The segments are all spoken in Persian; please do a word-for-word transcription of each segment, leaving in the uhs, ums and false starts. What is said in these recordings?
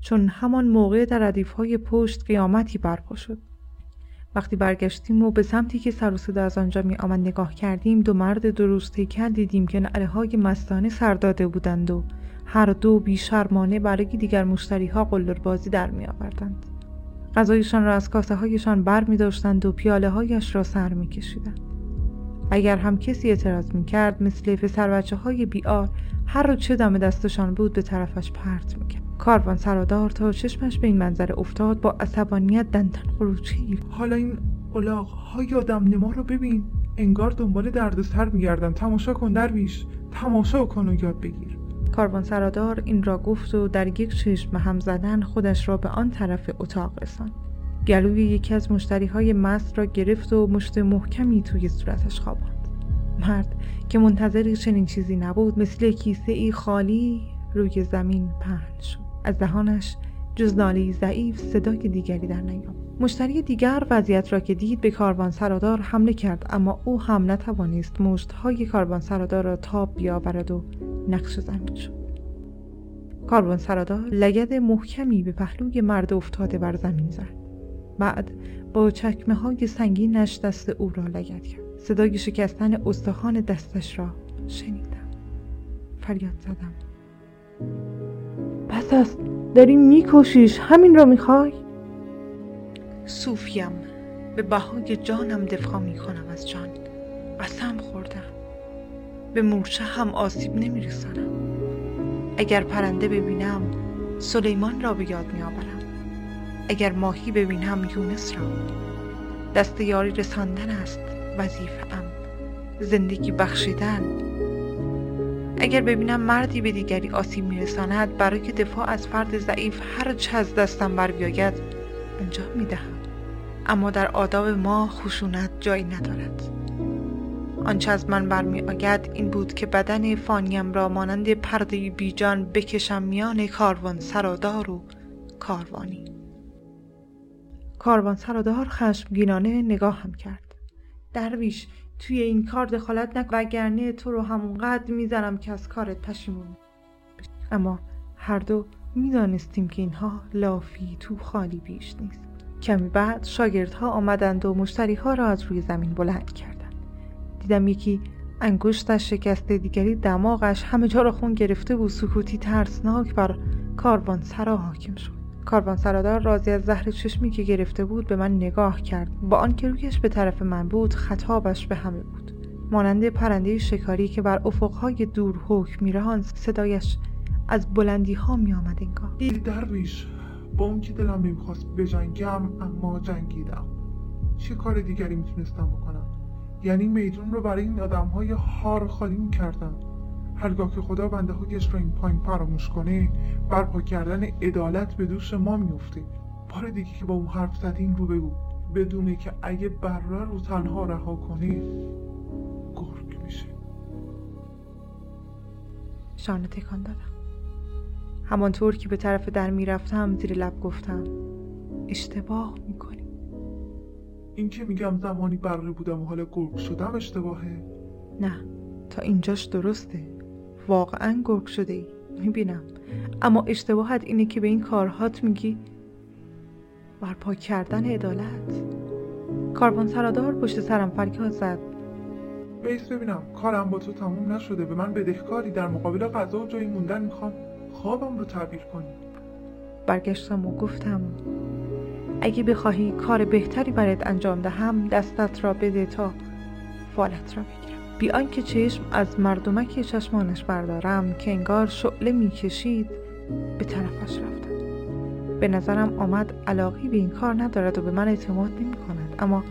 چون همان موقع در ردیف‌های پشت قیامتی برپا شد. وقتی برگشتیم و به سمتی که سر و صدا از آنجا می آمد نگاه کردیم، دو مرد درست هیکل دیدیم که نعله‌های مستانه سر داده بودند و هر دو بی‌شرمانه برای دیگر مشتری‌ها قلدربازی در می‌آوردند. غذایشان را از کاسه‌هایشان بر می‌داشتند و پیاله‌هایش را سر می‌کشیدند. اگر هم کسی اعتراض می‌کرد، مثل پسربچه‌های بی‌آر هر رو چه دم دستشان بود به طرفش پرت می‌کرد. کاروان سرادار تا چشمش به این منظر افتاد با عصبانیت دندان قروچید. حالا این الاغ‌های آدم‌نما رو ببین، انگار دنبال دردسر می‌گردن. تماشا کن درویش، تماشا کن و یاد بگیر. کاروان سرادار این را گفت و در یک چشم هم زدن خودش را به آن طرف اتاق رساند. گلوی یکی از مشتری‌های مست را گرفت و مشت محکمی توی صورتش خواباند. مرد که منتظر چنین چیزی نبود، مثل کیسه ای خالی روی زمین پهن شد. از دهانش جز ناله‌ای ضعیف صدای دیگری در نیامد. مشتری دیگر وضعیت را که دید به کاروان سرادار حمله کرد، اما او هم نتوانست مشت‌های کاروان سرادار را تاب بیاورد و نقش زمین شد. کاروان سرادار لگد محکمی به پهلوی مرد افتاده بر زمین زد. بعد با چکمه های سنگینش دست او را لگد کرد. صدای شکستن استخوان دستش را شنیدم. فریاد زدم: بس است، داری میکشیش، همین را میخوای؟ صوفیم، به بهای جانم دفاع میکنم از جان. قسم خوردم به مورچه هم آسیب نمیرسانم. اگر پرنده ببینم سلیمان را به یاد میآورم، اگر ماهی ببینم یونس را. دست یاری رساندن است وظیفه‌ام، زندگی بخشیدن. اگر ببینم مردی به دیگری آسیب میرساند، برای که دفاع از فرد ضعیف هر چه از دستم بر بیاید انجام میدهم. اما در آداب ما خشونت جایی ندارد. آنچه از من برمی آید این بود که بدن فانیم را مانند پرده بیجان بکشم میان کاروان سرادار و کاروانی. کاروان سرادار خشمگینانه نگاهم کرد. درویش، توی این کار دخالت نکن، وگرنه تو رو همونقدر میزنم که از کارت پشیمون. اما هر دو میدانستیم که اینها لافی تو خالی بیش نیست. کمی بعد شاگردها آمدند و مشتریها را از روی زمین بلند کردند. دیدم یکی انگشتش شکسته، دیگری دماغش، همه جا را خون گرفته بود. سکوتی ترسناک بر کاروان سرا حاکم شد. کاروان سرادار راضی از زهر چشمی که گرفته بود به من نگاه کرد. با آنکه رویش به طرف من بود، خطابش به همه بود. مانند پرنده شکاری که بر افقهای دور حکم می‌راند، صدایش از بلندی‌ها می‌آمد انگار: دیدی درویش، با اون که دلم نمی‌خواست بجنگم، اما جنگیدم. چه کار دیگری میتونستم بکنم؟ یعنی میدون رو برای این آدم‌های هار خالی می‌کردم. هرگاه که خدا بنده هایش را این پایین فراموش کنه، برپا کردن عدالت به دوش ما میفته. بار دیگه که با اون حرف زدین رو بگو، بدونه که اگه برا رو تنها رها کنه گرگ میشه. شانه تکان دادم. همانطور که به طرف در میرفتم زیر لب گفتم: اشتباه میکنی. این که میگم زمانی برقی بودم و حالا گرگ شدم اشتباهه؟ نه، تا اینجاش درسته. واقعا گرگ شده ای، میبینم. اما اشتباهت اینه که به این کارهات میگی برپا کردن عدالت. کاروان سرادار پشت سرم فریاد زد: بیس ببینم، کارم با تو تموم نشده. به من بدهکاری، در مقابل غذا و جایی موندن میخوام خوابم رو تعبیر کنی. برگشتم و گفتم: اگه بخواهی کار بهتری برات انجام دهم، دستت را بده تا فالت را بگیرم. بی آنکه چشم از مردمک چشمانش بردارم که انگار شعله میکشید، به طرفش رفتم. به نظرم آمد علاقی به این کار ندارد و به من اعتماد نمی کند. اما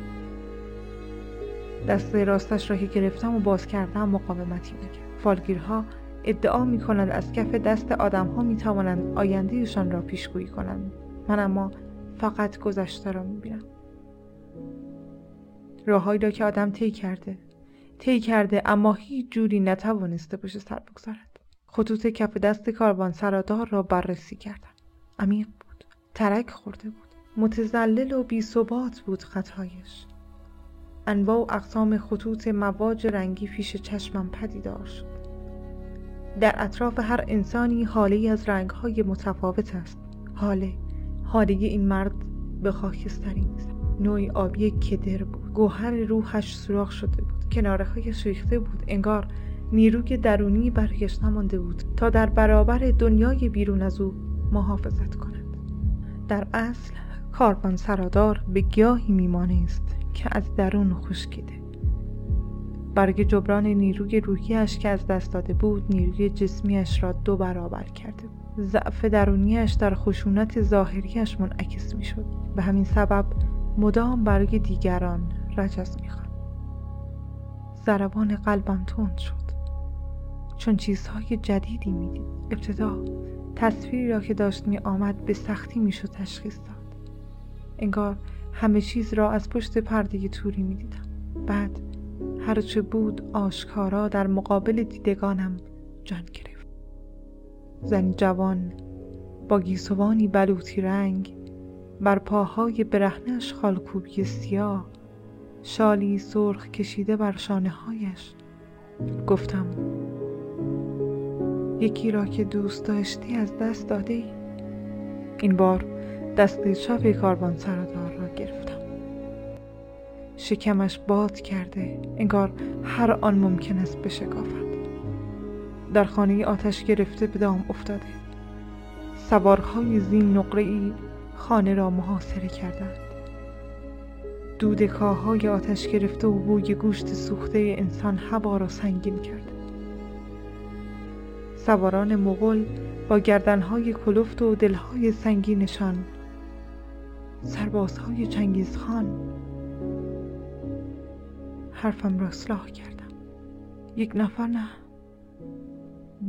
دست راستش را که گرفتم و باز کردم مقاومتی نکرد. فالگیرها ادعا می کنند از کف دست آدم ها می توانند آیندهشان را پیشگویی کنند. من اما فقط گذشته را می بینم. راههایی را که آدم طی کرده طی کرده اما هیچ جوری نتوانسته پشت سر بگذارد. خطوط کف دست کاروان سرادار را بررسی کردم. عمیق بود، ترک خورده بود، متزلل و بی‌ثبات بود خطایش. انواع و اقسام خطوط مواج رنگی پیش چشمم پدیدار شد. در اطراف هر انسانی حاله‌ای از رنگ‌های متفاوت است. حاله حاله این مرد به خاکستری میزد. نوعی آبی کدر بود. گوهر روحش سوراخ شده بود، کناره هایش ریخته بود، انگار نیروی درونی برایش نمانده بود تا در برابر دنیای بیرون از او محافظت کند. در اصل کاروان سرادار به گیاهی میمانست که از درون خشکیده. برای جبران نیروی روحیش که از دست داده بود، نیروی جسمیش را دو برابر کرده بود. ضعف درونیش در خشونت ظاهریش منعکس می شد. به همین سبب مدام برای دیگران رجز می خواند. ضربان قلبم تند شد، چون چیزهای جدیدی می دید. ابتدا تصویری را که داشت می آمد به سختی می شد تشخیص داد. انگار همه چیز را از پشت پرده توری می دیدم. بعد هرچه بود آشکارا در مقابل دیدگانم جان گرفت. زن جوان با گیسوانی بلوطی رنگ، بر پاهای برهنش خالکوبی سیاه، شالی سرخ کشیده بر شانه هایش. گفتم یکی را که دوست داشتی از دست داده ای. این بار دست چپ کاروان سرادار را گرفتم. شکمش باد کرده، انگار هر آن ممکن است بشکافد. در خانه آتش گرفته به دام افتاده. سوارهای زین نقره‌ای خانه را محاصره کردند. دود کاههای آتش گرفته و بوی گوشت سوخته انسان هوا را سنگین کرده. سواران مغول با گردنهای کلفت و دلهای سنگینشان، سربازهای چنگیزخان. حرفم را اصلاح کردم. یک نفر نه،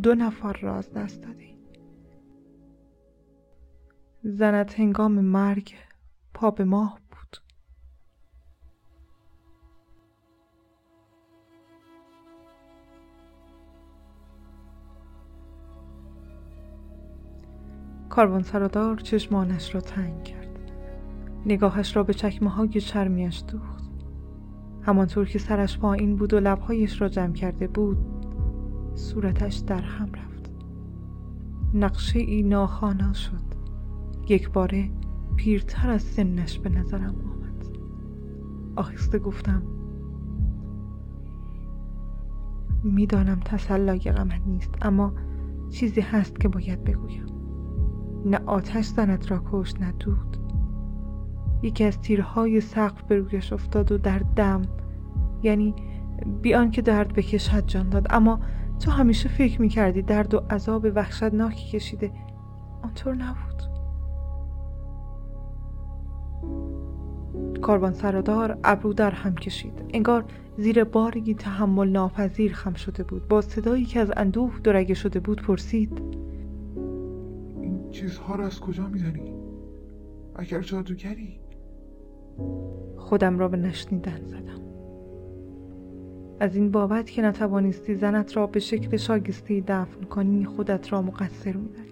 دو نفر را از دست دادی. زنت هنگام مرگ پا به ماه بود. کاروان سرادار چشمانش را تنگ کرد. نگاهش را به چکمه های چرمیش دوخت. همانطور که سرش پایین بود و لبهایش را جمع کرده بود، صورتش در هم رفت. نقشه ای ناخوانا شد. یک باره پیرتر از سنش به نظرم آمد. آهسته گفتم میدانم تسلای غمت نیست، اما چیزی هست که باید بگویم. نه آتش زنت را کشت، نه دود. یکی از تیرهای سقف به رویش افتاد و در دم، یعنی بیان که درد بکشد، جان داد. اما تو همیشه فکر میکردی درد و عذاب وحشتناکی کشیده. آنطور نبود. کاروان سرادار ابرو در هم کشید، انگار زیر باری تحمل ناپذیر خم شده بود. با صدایی که از اندوه درگه شده بود پرسید این چیزها را از کجا میدانی؟ اگر جادوگری؟ خودم را به نشنیدن زدم. از این بابت که نتوانستی زنت را به شکل شایسته دفن کنی، خودت را مقصر می‌دانی.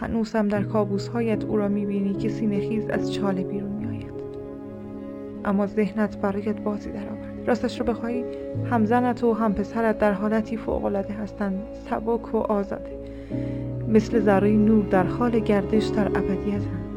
هنوزم در کابوس‌هایت او را می‌بینی که سینه‌خیز از چاله بیرون می‌آید، اما ذهنت برایت بازی درآورد. راستش را بخوای، هم زنت و هم پسرت در حالتی فوق‌العاده هستند، سبک و آزاده، مثل ذره‌ای نور در حال گردش در ابدیت هستند.